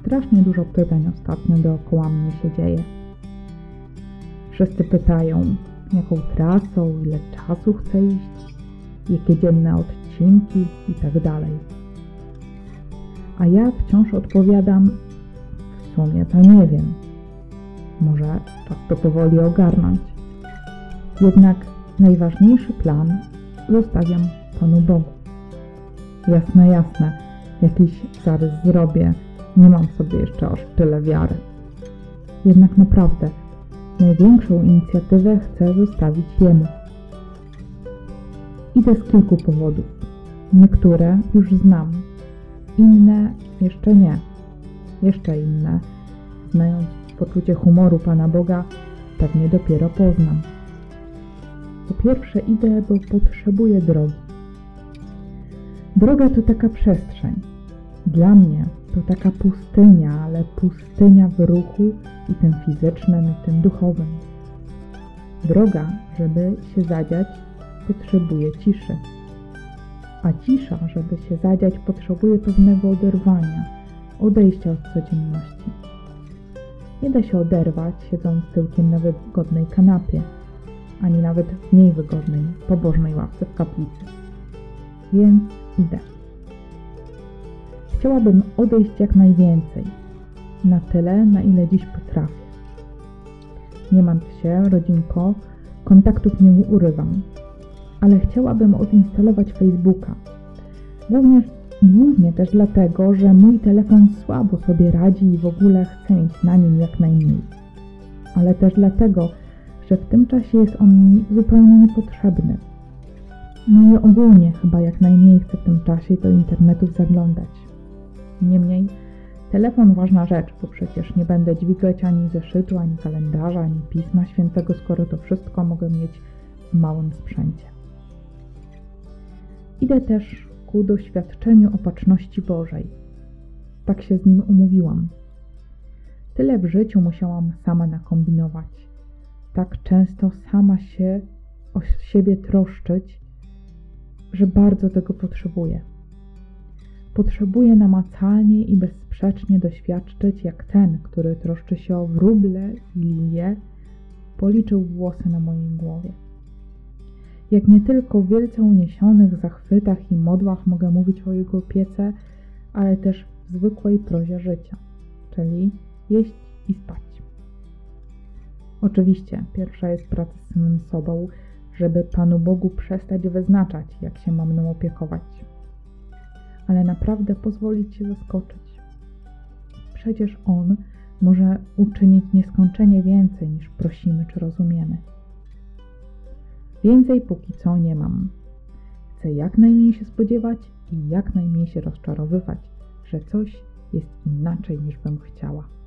Strasznie dużo pytań ostatnio dookoła mnie się dzieje. Wszyscy pytają, jaką trasą, ile czasu chcę iść, jakie dzienne odcinki itd. A ja wciąż odpowiadam, w sumie to nie wiem. Może czas to powoli ogarnąć. Jednak najważniejszy plan zostawiam Panu Bogu. Jasne, jakiś zarys zrobię, nie mam w sobie jeszcze aż tyle wiary. Jednak naprawdę, największą inicjatywę chcę zostawić Jemu. Idę z kilku powodów. Niektóre już znam, inne jeszcze nie. Jeszcze inne, znając poczucie humoru Pana Boga, pewnie dopiero poznam. Po pierwsze idę, bo potrzebuję drogi. Droga to taka przestrzeń. Dla mnie to taka pustynia, ale pustynia w ruchu i tym fizycznym, i tym duchowym. Droga, żeby się zadziać, potrzebuje ciszy. A cisza, żeby się zadziać, potrzebuje pewnego oderwania, odejścia od codzienności. Nie da się oderwać, siedząc tyłkiem na wygodnej kanapie, ani nawet mniej wygodnej, pobożnej ławce w kaplicy. Więc idę. Chciałabym odejść jak najwięcej, na tyle, na ile dziś potrafię. Nie martw się, rodzinko, kontaktów nie urywam, ale chciałabym odinstalować Facebooka. Głównie też dlatego, że mój telefon słabo sobie radzi i w ogóle chcę mieć na nim jak najmniej. Ale też dlatego, że w tym czasie jest on mi zupełnie niepotrzebny. No i ogólnie chyba jak najmniej chcę w tym czasie do internetów zaglądać. Niemniej, telefon ważna rzecz, bo przecież nie będę dźwigać ani zeszytu, ani kalendarza, ani Pisma Świętego, skoro to wszystko mogę mieć w małym sprzęcie. Idę też ku doświadczeniu opatrzności Bożej. Tak się z nim umówiłam. Tyle w życiu musiałam sama nakombinować. Tak często sama się o siebie troszczyć, że bardzo tego potrzebuję. Potrzebuję namacalnie i bezsprzecznie doświadczyć, jak ten, który troszczy się o wróble i lilie, policzył włosy na mojej głowie. Jak nie tylko w wielce uniesionych zachwytach i modłach mogę mówić o jego opiece, ale też w zwykłej prozie życia, czyli jeść i spać. Oczywiście pierwsza jest praca z samym sobą, żeby Panu Bogu przestać wyznaczać, jak się mam mną opiekować. Ale naprawdę pozwolić się zaskoczyć. Przecież On może uczynić nieskończenie więcej, niż prosimy czy rozumiemy. Więcej póki co nie mam. Chcę jak najmniej się spodziewać i jak najmniej się rozczarowywać, że coś jest inaczej niż bym chciała.